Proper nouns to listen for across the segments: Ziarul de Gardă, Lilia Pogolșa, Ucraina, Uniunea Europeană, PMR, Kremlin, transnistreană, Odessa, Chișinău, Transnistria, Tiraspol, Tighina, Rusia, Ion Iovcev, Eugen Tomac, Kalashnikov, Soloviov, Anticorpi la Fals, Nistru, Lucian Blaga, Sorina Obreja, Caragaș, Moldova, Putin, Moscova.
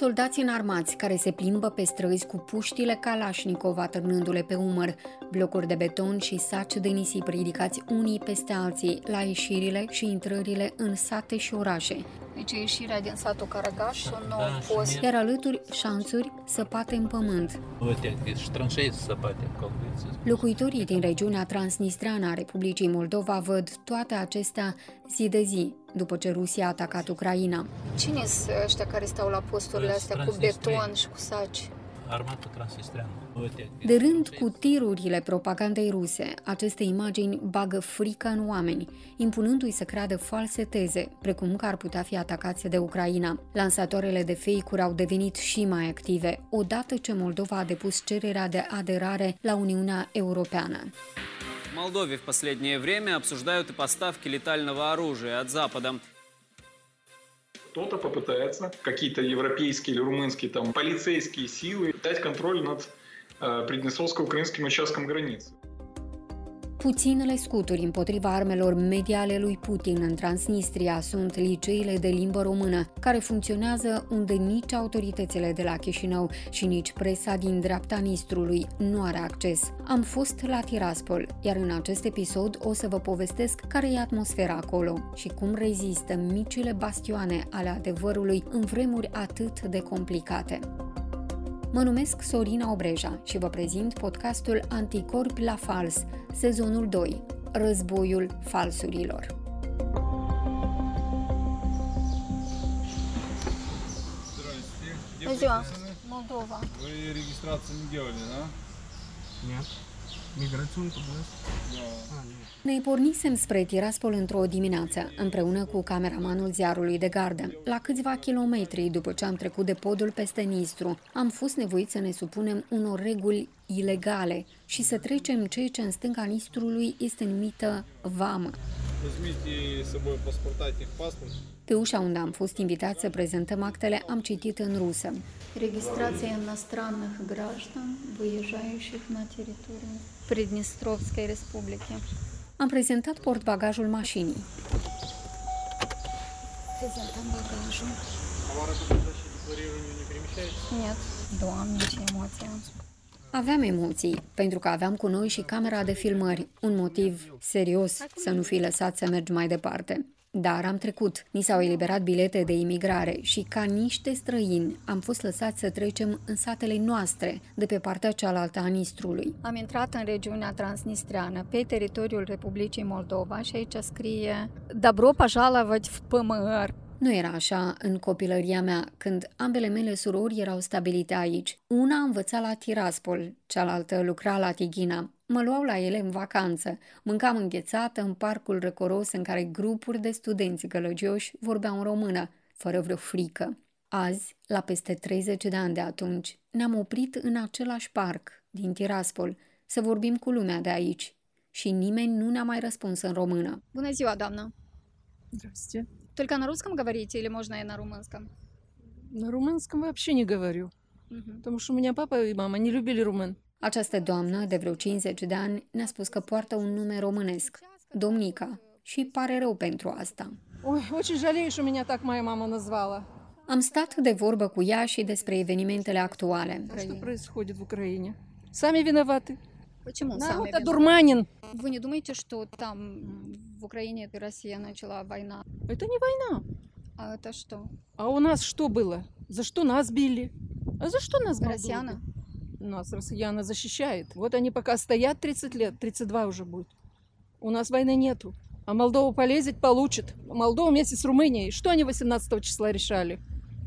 Soldați înarmați care se plimbă pe străzi cu puștile Kalashnikov atârnându-le pe umăr, blocuri de beton și saci de nisip ridicați unii peste alții la ieșirile și intrările în sate și orașe. Deci ieșirea din satul Caragaș, un nou post. Iar alături șanțuri săpate în pământ. Locuitorii din regiunea transnistreană a Republicii Moldova văd toate acestea zi de zi, după ce Rusia a atacat Ucraina. Cine sunt ăștia care stau la posturile astea cu beton și cu saci? Armata transnistreană. De rând cu tirurile propagandei ruse, aceste imagini bagă frică în oameni, impunându-i să creadă false teze, precum că ar putea fi atacați de Ucraina. Lansatoarele de fake-uri au devenit și mai active, odată ce Moldova a depus cererea de aderare la Uniunea Europeană. В Молдове в последнее время обсуждают и поставки летального оружия от Запада. Кто-то попытается, какие-то европейские или румынские там полицейские силы, дать контроль над приднестровско-украинским участком границы. Puținele scuturi împotriva armelor media ale lui Putin în Transnistria sunt liceile de limbă română, care funcționează unde nici autoritățile de la Chișinău și nici presa din dreapta Nistrului nu are acces. Am fost la Tiraspol, iar în acest episod o să vă povestesc care e atmosfera acolo și cum rezistă micile bastioane ale adevărului în vremuri atât de complicate. Mă numesc Sorina Obreja și vă prezint podcastul Anticorpi la Fals, sezonul 2, Războiul falsurilor. Bună ziua, Moldova. Voi registrați în Gheoli, da? Nu. Ne pornisem spre Tiraspol într-o dimineață, împreună cu cameramanul Ziarului de Gardă. La câțiva kilometri după ce am trecut de podul peste Nistru, am fost nevoiți să ne supunem unor reguli ilegale și să trecem ceea ce în stânga Nistrului este numită vamă. Pe ușa unde am fost invitați să prezentăm actele, am citit în rusă. Registrația inostranных граждан, выезжающих на территорию Приднестровской Республики. Am prezentat portbagajul mașinii. Prezentăm bagajul. Нет. Doamne, ce emoție am. Aveam emoții, pentru că aveam cu noi și camera de filmări, un motiv serios să nu fi lăsat să mergi mai departe. Dar am trecut, ni s-au eliberat bilete de imigrare și ca niște străini am fost lăsați să trecem în satele noastre, de pe partea cealaltă a Nistrului. Am intrat în regiunea transnistreană, pe teritoriul Republicii Moldova și aici scrie Dobro požalovati v PMR. Nu era așa în copilăria mea, când ambele mele surori erau stabilite aici. Una învăța la Tiraspol, cealaltă lucra la Tighina. Mă luau la ele în vacanță, mâncam înghețată în parcul răcoros în care grupuri de studenți gălăgioși vorbeau în română, fără vreo frică. Azi, la peste 30 de ani de atunci, ne-am oprit în același parc din Tiraspol să vorbim cu lumea de aici și nimeni nu ne-a mai răspuns în română. Bună ziua, doamnă! Здравствуйте. Только на русском говорите или можно и на румынском? На румынском вообще не говорю, потому что у меня папа и мама не любили румын. Această doamnă, de vreo 50 de ani, ne-a spus că poartă un nume românesc, Domnica, și pare rău pentru asta. Am stat de vorbă cu ea și despre evenimentele actuale. Sami vinovati. Почему сами? Народ одурманен. Вы не думаете, что там в Украине и Россия начала война? Это не война. А это что? А у нас что было? За что нас били? А за что нас били? Россияна. Нас россияна защищает. Вот они пока стоят 30 лет, 32 уже будет. У нас войны нету. А Молдова полезет, получит. Молдова вместе с Румынией. Что они 18 числа решали?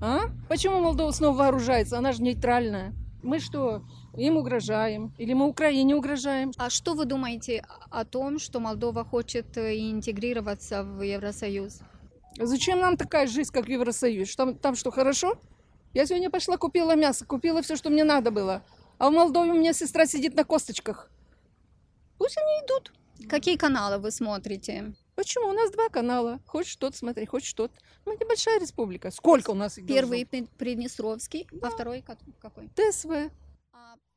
А? Почему Молдова снова вооружается? Она же нейтральная. Мы что, им угрожаем? Или мы Украине угрожаем? А что вы думаете о том, что Молдова хочет интегрироваться в Евросоюз? Зачем нам такая жизнь, как в Евросоюзе? Там что, хорошо? Я сегодня пошла, купила мясо, купила все, что мне надо было. А в Молдове у меня сестра сидит на косточках. Пусть они идут. Какие каналы вы смотрите? Почему? У нас два канала. Хоть что-то смотри, хоть что-то. Мы небольшая республика. Сколько у нас их? Первый Приднестровский, да. А второй какой? ТСВ.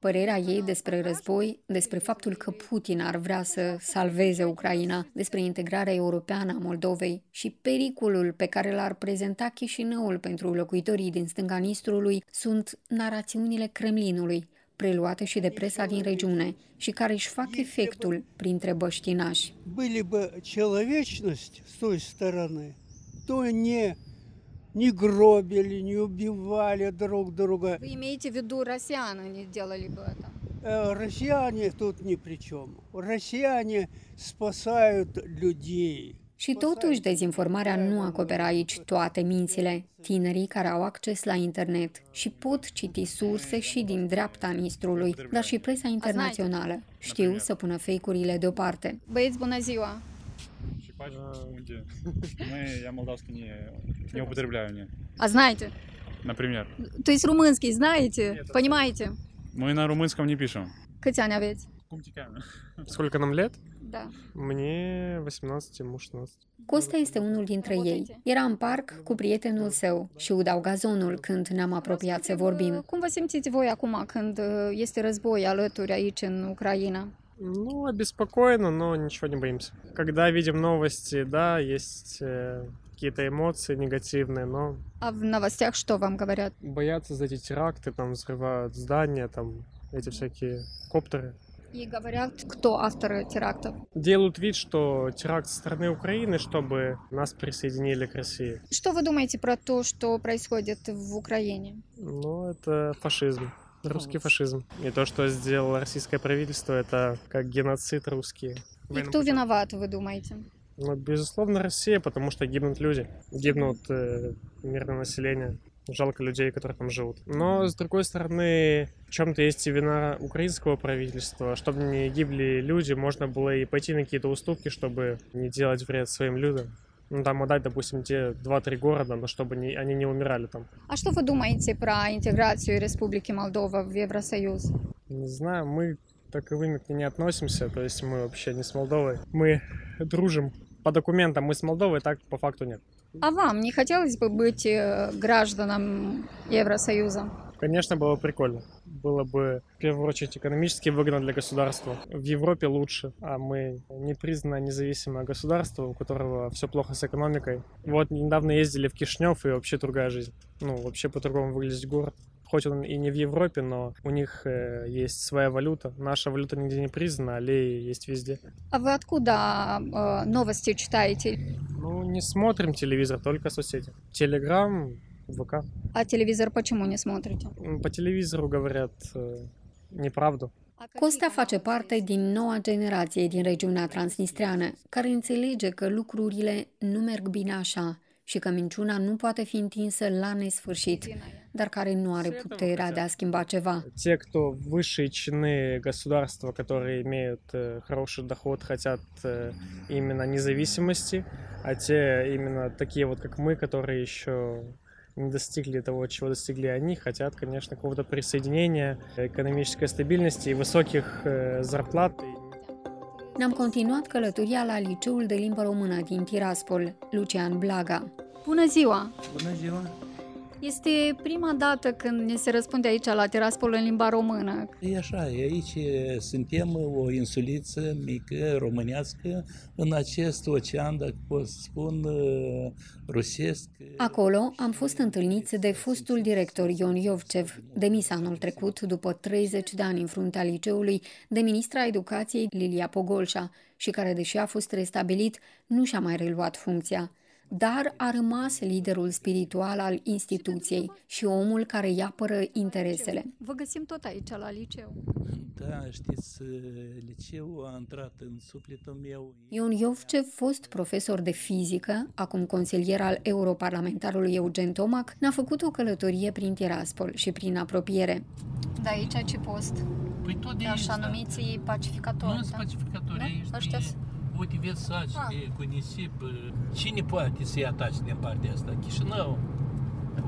Părerea ei despre război, despre faptul că Putin ar vrea să salveze Ucraina, despre integrarea europeană a Moldovei și pericolul pe care l-ar prezenta Chișinăul pentru locuitorii din stânga Nistrului sunt narațiunile Kremlinului, preluate și de presa din regiune și care își fac efectul printre băștinași. Были бы человечность с той стороны, то не гробили, не убивали друг друга. Вы имеете в виду, россияне не делали бы это? Россияне тут ни при чем. Россияне спасают людей. Și totuși, dezinformarea nu acoperă aici toate mințile. Tinerii care au acces la internet și pot citi surse și din dreapta Nistrului, dar și presa internațională știu să pună fake-urile deoparte. Băieți, bună ziua! А знаете? Например. То есть румынский знаете? Понимаете? Мы на румынском не пишем. Câți ani aveți? Сколько нам лет? Da. Мне 18, ему 16. Costa este unul dintre ei. Era în parc cu prietenul său și udau gazonul când ne-am apropiat să vorbim. Cum vă simțiți voi acum când este război alături aici în Ucraina? Ну, обеспокоено, но ничего не боимся. Когда видим новости, да, есть какие-то эмоции негативные, но... А в новостях что вам говорят? Боятся за эти теракты, там взрывают здания, там эти всякие коптеры. И говорят, кто авторы терактов? Делают вид, что теракт со стороны Украины, чтобы нас присоединили к России. Что вы думаете про то, что происходит в Украине? Ну, это фашизм. Русский фашизм. И то, что сделало российское правительство, это как геноцид русские. И кто виноват, вы думаете? Ну, безусловно, Россия, потому что гибнут люди. Гибнут мирное население. Жалко людей, которые там живут. Но, с другой стороны, в чем-то есть и вина украинского правительства. Чтобы не гибли люди, можно было и пойти на какие-то уступки, чтобы не делать вред своим людям. Ну, там отдать, допустим, те 2-3 города, но чтобы они не умирали там. А что вы думаете про интеграцию Республики Молдова в Евросоюз? Не знаю, мы таковыми к ней не относимся, то есть мы вообще не с Молдовой. Мы дружим. По документам мы с Молдовой, так по факту нет. А вам не хотелось бы быть гражданом Евросоюза? Конечно, было прикольно. Было бы, в первую очередь, экономически выгодно для государства. В Европе лучше, а мы не признанное независимое государство, у которого все плохо с экономикой. Вот недавно ездили в Кишинев, и вообще другая жизнь. Ну, вообще по-другому выглядит город. Хоть он и не в Европе, но у них есть своя валюта. Наша валюта нигде не признана, а леи есть везде. А вы откуда новости читаете? Ну, не смотрим телевизор, только соцсети. Телеграм, ВК. А телевизор почему не смотрите? По телевизору говорят неправду. Costa face parte din noua generație din regiunea transnistreană, care înțelege că lucrurile nu merg bine așa și că minciuna nu poate fi întinsă la nesfârșit, dar care nu are puterea de a schimba ceva. Те, кто высшие чины государства, которые имеют хороший доход, хотят именно независимости, а те именно такие вот как мы, которые еще не достигли того, чего достигли они, хотят, конечно, какого-то присоединения, экономической стабильности и высоких зарплат. Ne-am continuat călătoria la Liceul de Limbă Română din Tiraspol, Lucian Blaga. Bună ziua! Bună ziua! Este prima dată când ne se răspunde aici la Tiraspol în limba română. E așa, aici suntem o insuliță mică românească în acest ocean, dacă pot spun, rusesc. Acolo am fost întâlniți de fostul director Ion Iovcev, demis anul trecut după 30 de ani în fruntea liceului de ministra educației Lilia Pogolșa și care, deși a fost restabilit, nu și-a mai reluat funcția. Dar a rămas liderul spiritual al instituției și omul care îi apără interesele. Vă găsim tot aici, la liceu. Da, știți, liceul a intrat în sufletul meu. Ion Iovcev, fost profesor de fizică, acum consilier al europarlamentarului Eugen Tomac, n-a făcut o călătorie prin Tiraspol și prin apropiere. Da, aici ce post? Păi tot de așa numiți pacificatori, nu da? Pacificatori, da? Ăștia uite, vezi saci cu nisip. Cine poate să-i atace din partea asta? Chișinău.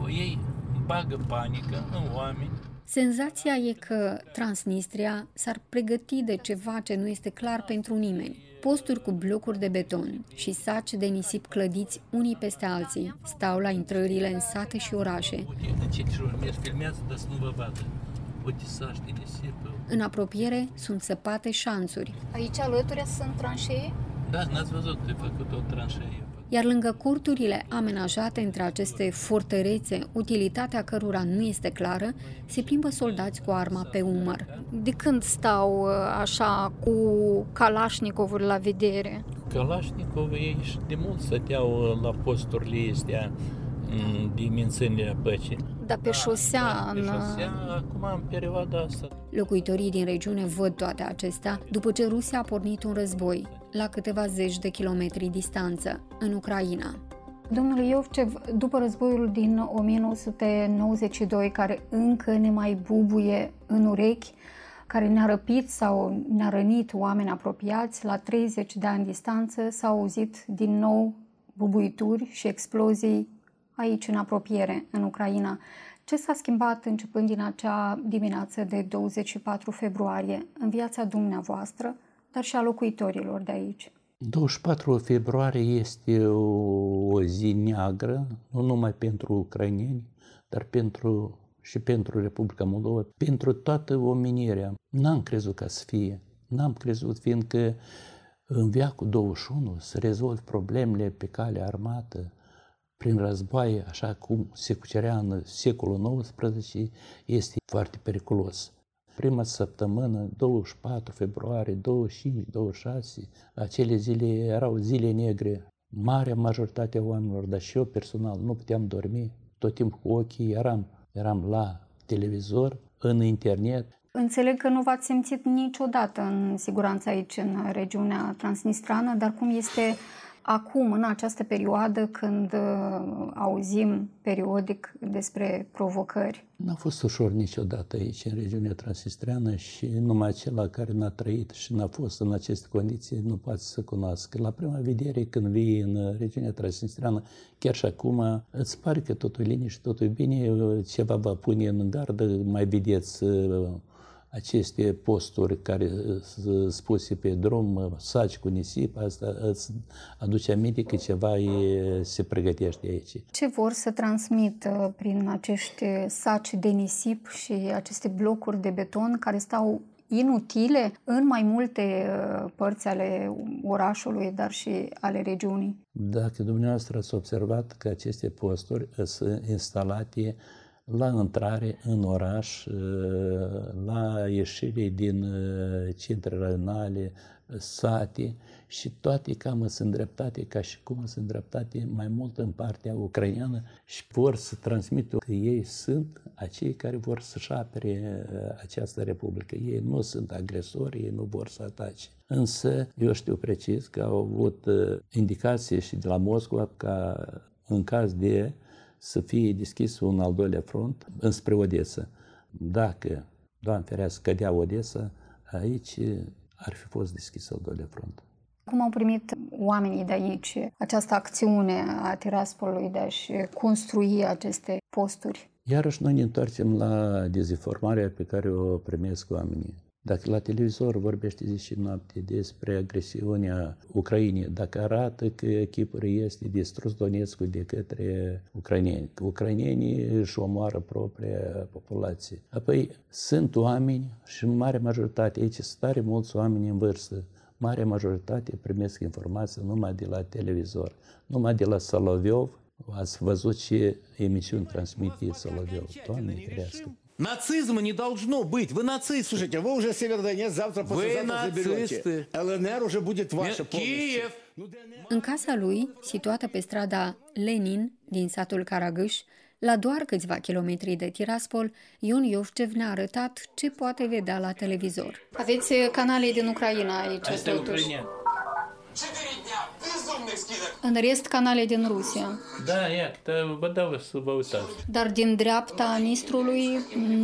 Ei bagă panică în oameni. Senzația e că Transnistria s-ar pregăti de ceva ce nu este clar pentru nimeni. Posturi cu blocuri de beton și saci de nisip clădiți unii peste alții stau la intrările în sate și orașe. Încet și urmează, filmează, dar să nu vă vadă. În apropiere sunt săpate șanțuri. Aici alături sunt tranșee? Da, n-ați văzut, e făcut o tranșee. Iar lângă corturile amenajate între aceste fortărețe, utilitatea cărora nu este clară, se plimbă soldați cu arma pe umăr. De când stau așa cu Kalashnikovuri la vedere? Kalashnikov ei de mult stăteau la posturile astea de menținerea păcii. Dar pe șosea... Da, pe șosea, acum în perioada asta. Locuitorii din regiune văd toate acestea după ce Rusia a pornit un război la câteva zeci de kilometri distanță, în Ucraina. Domnule Iovcev, după războiul din 1992, care încă ne mai bubuie în urechi, care ne-a răpit sau ne-a rănit oameni apropiați, la 30 de ani distanță s-au auzit din nou bubuituri și explozii aici, în apropiere, în Ucraina. Ce s-a schimbat începând din acea dimineață de 24 februarie în viața dumneavoastră, dar și a locuitorilor de aici? 24 februarie este o zi neagră, nu numai pentru ucraineni, dar și pentru Republica Moldova, pentru toată omenirea. N-am crezut că să fie. N-am crezut, fiindcă în veacul 21 se rezolv problemele pe calea armată, prin războaie, așa cum se cucerea în secolul XIX, este foarte periculos. Prima săptămână, 24 februarie, 25, 26, acele zile erau zile negre. Marea majoritate a oamenilor, dar și eu personal, nu puteam dormi. Tot timpul cu ochii eram la televizor, în internet. Înțeleg că nu v-ați simțit niciodată în siguranță aici, în regiunea transnistrană, dar cum este acum, în această perioadă, când auzim periodic despre provocări? N-a fost ușor niciodată aici, în regiunea transnistreană, și numai cel care n-a trăit și n-a fost în aceste condiții nu poate să cunoască. La prima vedere, când vii în regiunea transnistreană, chiar și acum, îți pare că totul e liniște, totul e bine, ceva va pune în gardă, mai vedeți aceste posturi care sunt spuse pe drum, saci cu nisip, asta îți aduce aminte că ceva se pregătește aici. Ce vor să transmită prin acești saci de nisip și aceste blocuri de beton care stau inutile în mai multe părți ale orașului, dar și ale regiunii? Dacă dumneavoastră ați observat că aceste posturi sunt instalate la intrare în oraș, la ieșire din centre rânale, sate, și toate cam sunt îndreptate ca și cum sunt îndreptate mai mult în partea ucraineană, și vor să transmită că ei sunt acei care vor să-și apere această republică. Ei nu sunt agresori, ei nu vor să atace. Însă eu știu precis că au avut indicații și de la Moscova ca în caz de să fie deschis un al doilea front înspre Odessa. Dacă, Doamne ferească, cădea Odessa, aici ar fi fost deschis al doilea front. Cum au primit oamenii de aici această acțiune a Tiraspolului de a-și construi aceste posturi? Iarăși noi ne întoarcem la dezinformarea pe care o primesc oamenii. Dacă la televizor vorbește zi și noapte despre agresiunea Ucrainei, dacă arată că Kipru este distrus Donetskul de către ucraineni, că ucrainenii își omoară propria populație. Apoi sunt oameni și în mare majoritate, aici sunt tare mulți oameni în vârstă, mare majoritate primesc informații numai de la televizor, numai de la Soloviov. Ați văzut ce emisiuni transmite Soloviov, Doamne ferească. Нацизма не должно быть. Вы нацист. Слушайте, вы уже Севердонецк завтра послезавтра заберете. ЛНР уже будет ваша полностью. În casa lui, situată pe strada Lenin din satul Caragâș, la doar câțiva kilometri de Tiraspol, Ion Iovcev ne-a arătat ce poate vedea la televizor. Aveți canale din Ucraina aici, totuși. În rest, canale din Rusia. Da, dar din dreapta Nistrului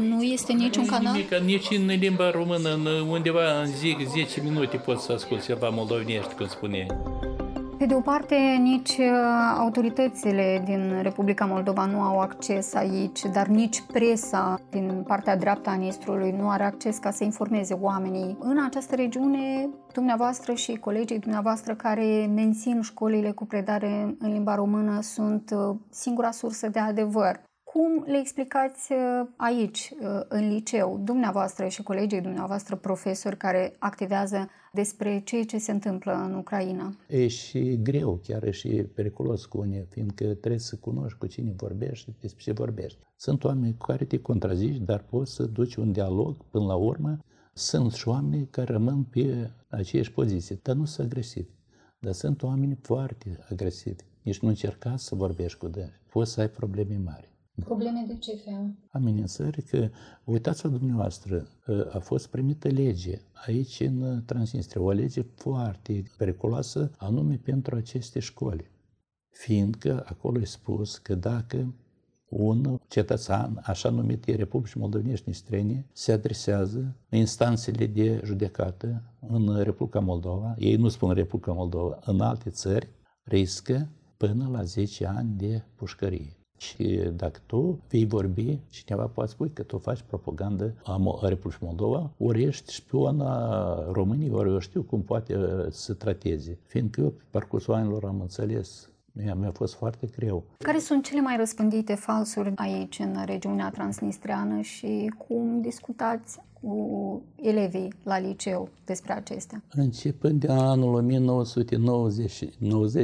nu este niciun canal? Nici în limba română, undeva în zi, 10 minute poți să asculți ceva moldovenești, cum spuneai. Pe de o parte, nici autoritățile din Republica Moldova nu au acces aici, dar nici presa din partea dreaptă a Nistrului nu are acces ca să informeze oamenii. În această regiune, dumneavoastră și colegii dumneavoastră care mențin școlile cu predare în limba română sunt singura sursă de adevăr. Cum le explicați aici, în liceu, dumneavoastră și colegii dumneavoastră, profesori care activează despre ceea ce se întâmplă în Ucraina? E și greu, chiar și periculos cu unii, fiindcă trebuie să cunoști cu cine vorbești, despre ce vorbești. Sunt oameni cu care te contrazici, dar poți să duci un dialog până la urmă. Sunt și oameni care rămân pe aceeași poziție, dar nu sunt agresivi. Dar sunt oameni foarte agresivi. Nici nu încerca să vorbești cu dâns. Poți să ai probleme mari. Probleme de ce fel? Amenințări că, uitați-vă dumneavoastră, a fost primită lege aici în Transnistria, o lege foarte periculoasă, anume pentru aceste școli. Fiindcă acolo e spus că dacă un cetățean, așa numite Republici Moldovenești străine, se adresează instanțele de judecată în Republica Moldova, ei nu spun Republica Moldova, în alte țări, riscă până la 10 ani de pușcărie. Și dacă tu vei vorbi, cineva poate spune că tu faci propagandă a Republicii Moldova, ori ești șpiona României, ori eu știu cum poate să trateze. Fiindcă eu, pe parcursul anilor, am înțeles, mi-a fost foarte greu. Care sunt cele mai răspândite falsuri aici, în regiunea transnistreană, și cum discutați cu elevii la liceu despre acestea? Începând de anul 1990,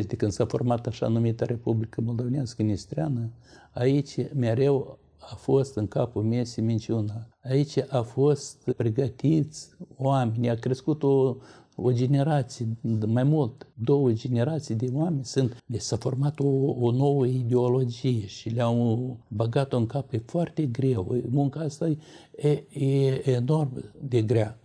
de când s-a format așa numită Republica Moldovenească-Nistreană, aici mereu a fost în capul meu minciuna. Aici a fost pregătiți oameni, a crescut o generație, mai mult, două generații de oameni s-a format o nouă ideologie și le-au băgat-o în cap. E foarte greu, munca asta e enorm de grea.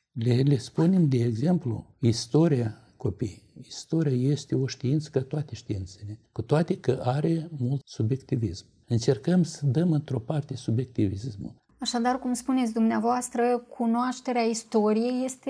Le spunem, de exemplu, istoria copii. Istoria este o știință ca toate științele, cu toate că are mult subiectivism. Încercăm să dăm într-o parte subiectivismul. Așadar, cum spuneți dumneavoastră, cunoașterea istoriei este,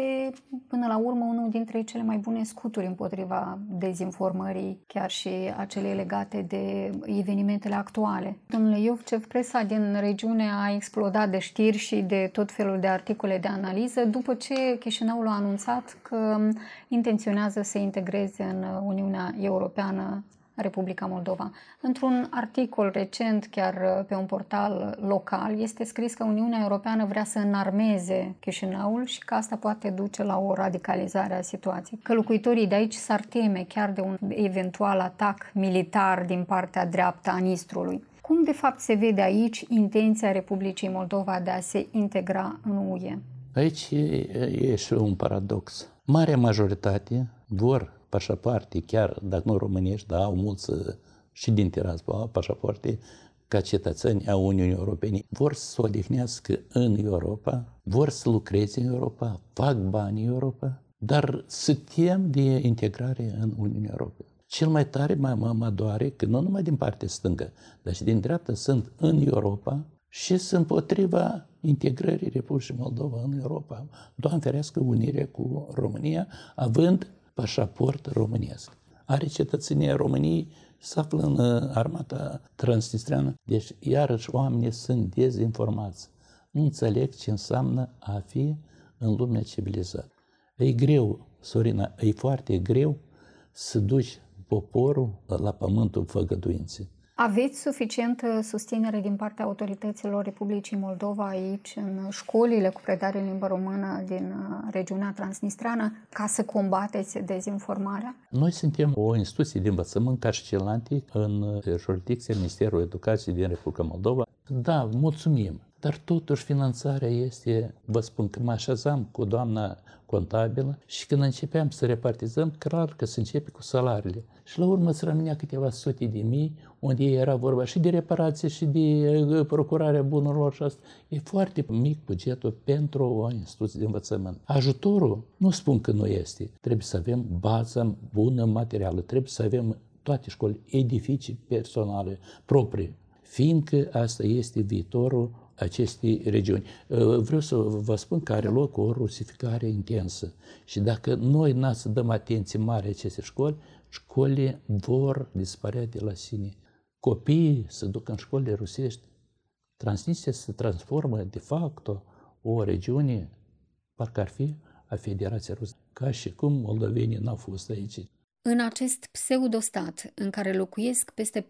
până la urmă, unul dintre cele mai bune scuturi împotriva dezinformării, chiar și acele legate de evenimentele actuale. Domnule Iovcev, presa din regiune a explodat de știri și de tot felul de articole de analiză după ce Chișinăul a anunțat că intenționează să integreze în Uniunea Europeană Republica Moldova. Într-un articol recent, chiar pe un portal local, este scris că Uniunea Europeană vrea să înarmeze Chișinăul și că asta poate duce la o radicalizare a situației. Că locuitorii de aici s-ar teme chiar de un eventual atac militar din partea dreaptă a Nistrului. Cum de fapt se vede aici intenția Republicii Moldova de a se integra în UE? Aici e și un paradox. Marea majoritate vor pașapoarte, chiar dacă nu românești, dar au mulți și din Tiraspol, au pașapoarte ca cetățeni a Uniunii Europene. Vor să se odihnească în Europa, vor să lucreze în Europa, fac bani în Europa, dar se tem de integrare în Uniunea Europeană. Cel mai tare mă doare că nu numai din partea stângă, dar și din dreapta sunt în Europa și sunt împotriva integrării Republicii Moldova în Europa. Doamne ferească, unirea cu România, având pașaport românesc. Are cetățenia României, se află în armata transnistreană. Deci, iarăși, oamenii sunt dezinformați. Nu înțeleg ce înseamnă a fi în lumea civilizată. E greu, Sorina, e foarte greu să duci poporul la pământul făgăduinței. Aveți suficientă susținere din partea autorităților Republicii Moldova aici, în școlile cu predare în limbă română din regiunea transnistreană, ca să combateți dezinformarea? Noi suntem o instituție de învățământ ca și celelalte în jurisdicția Ministerului Educației din Republica Moldova. Da, mulțumim, dar totuși finanțarea este, vă spun că mă așezam cu doamna contabilă și când începeam să repartizăm, clar că se începe cu salariile. Și la urmă îți rămânea câteva sute de mii, unde era vorba și de reparație și de procurarea bunurilor și asta. E foarte mic bugetul pentru o instituție de învățământ. Ajutorul, nu spun că nu este, trebuie să avem bază bună materială, trebuie să avem toate școlile, edificii personale, proprii, fiindcă asta este viitorul acestei regiuni. Vreau să vă spun că are loc o rusificare intensă și dacă noi nu să dăm atenție mare aceste școli, școlile vor dispărea de la sine. Copiii se duc în școlile rusești. Transnistria se transformă de facto o regiune, parcă ar fi a Federației Rusă, ca și cum moldovenii n-au fost aici. În acest pseudostat, în care locuiesc peste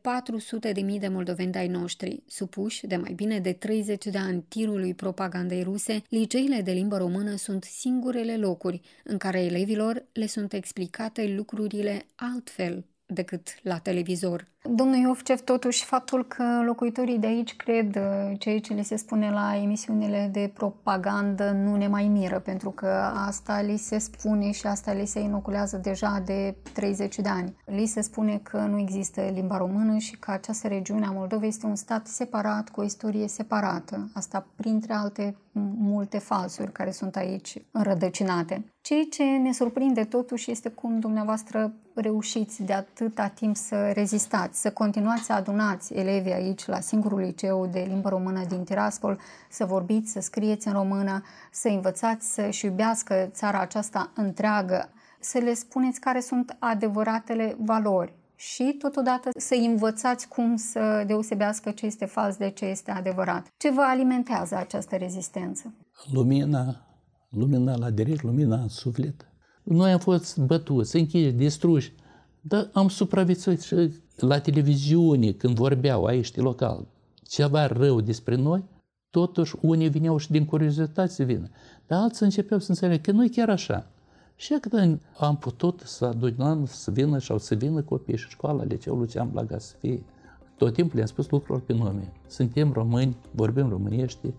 400.000 de moldoveni de-ai noștri, supuși de mai bine de 30 de ani tirului propagandei ruse, liceile de limbă română sunt singurele locuri în care elevilor le sunt explicate lucrurile altfel decât la televizor. Domnul Iovcev, totuși, faptul că locuitorii de aici cred ceea ce le se spune la emisiunile de propagandă nu ne mai miră, pentru că asta li se spune și asta li se inoculează deja de 30 de ani. Li se spune că nu există limba română și că această regiune a Moldovei este un stat separat, cu o istorie separată. Asta printre alte multe falsuri care sunt aici înrădăcinate. Ceea ce ne surprinde totuși este cum dumneavoastră reușiți de atâta timp să rezistați, să continuați să adunați elevii aici la singurul liceu de limbă română din Tiraspol, să vorbiți, să scrieți în română, să învățați să-și iubească țara aceasta întreagă, să le spuneți care sunt adevăratele valori și totodată să învățați cum să deosebească ce este fals de ce este adevărat. Ce vă alimentează această rezistență? Lumina la direct, lumina în suflet. Noi am fost bătuți, închiși, distruși, dar am supraviețuit și la televiziune, când vorbeau aici, local, ceva rău despre noi, totuși unii vineau și din curiozitate să vină, dar alții începeau să înțeleagă că nu e chiar așa. Și când am putut să adunăm să vină sau să vină copii și școala, liceul Lucian Blaga să fie, tot timpul le-am spus lucrurile pe nume. Suntem români, vorbim românește,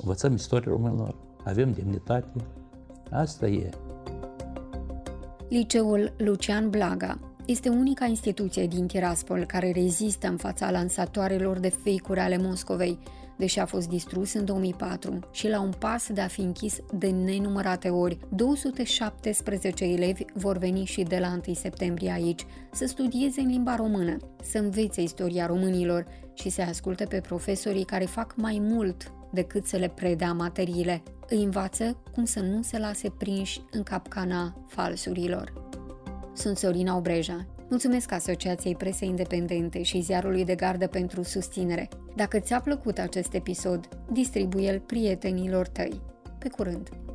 învățăm istoria românilor, avem demnitate. Asta e. Liceul Lucian Blaga este unica instituție din Tiraspol care rezistă în fața lansatoarelor de fake-uri ale Moscovei, deși a fost distrus în 2004 și la un pas de a fi închis de nenumărate ori. 217 elevi vor veni și de la 1 septembrie aici să studieze în limba română, să învețe istoria românilor și să asculte pe profesorii care fac mai mult decât să le predea materiile. Îi învață cum să nu se lase prinși în capcana falsurilor. Sunt Sorina Obreja. Mulțumesc Asociației Presei Independente și Ziarului de Gardă pentru susținere. Dacă ți-a plăcut acest episod, distribuie-l prietenilor tăi. Pe curând!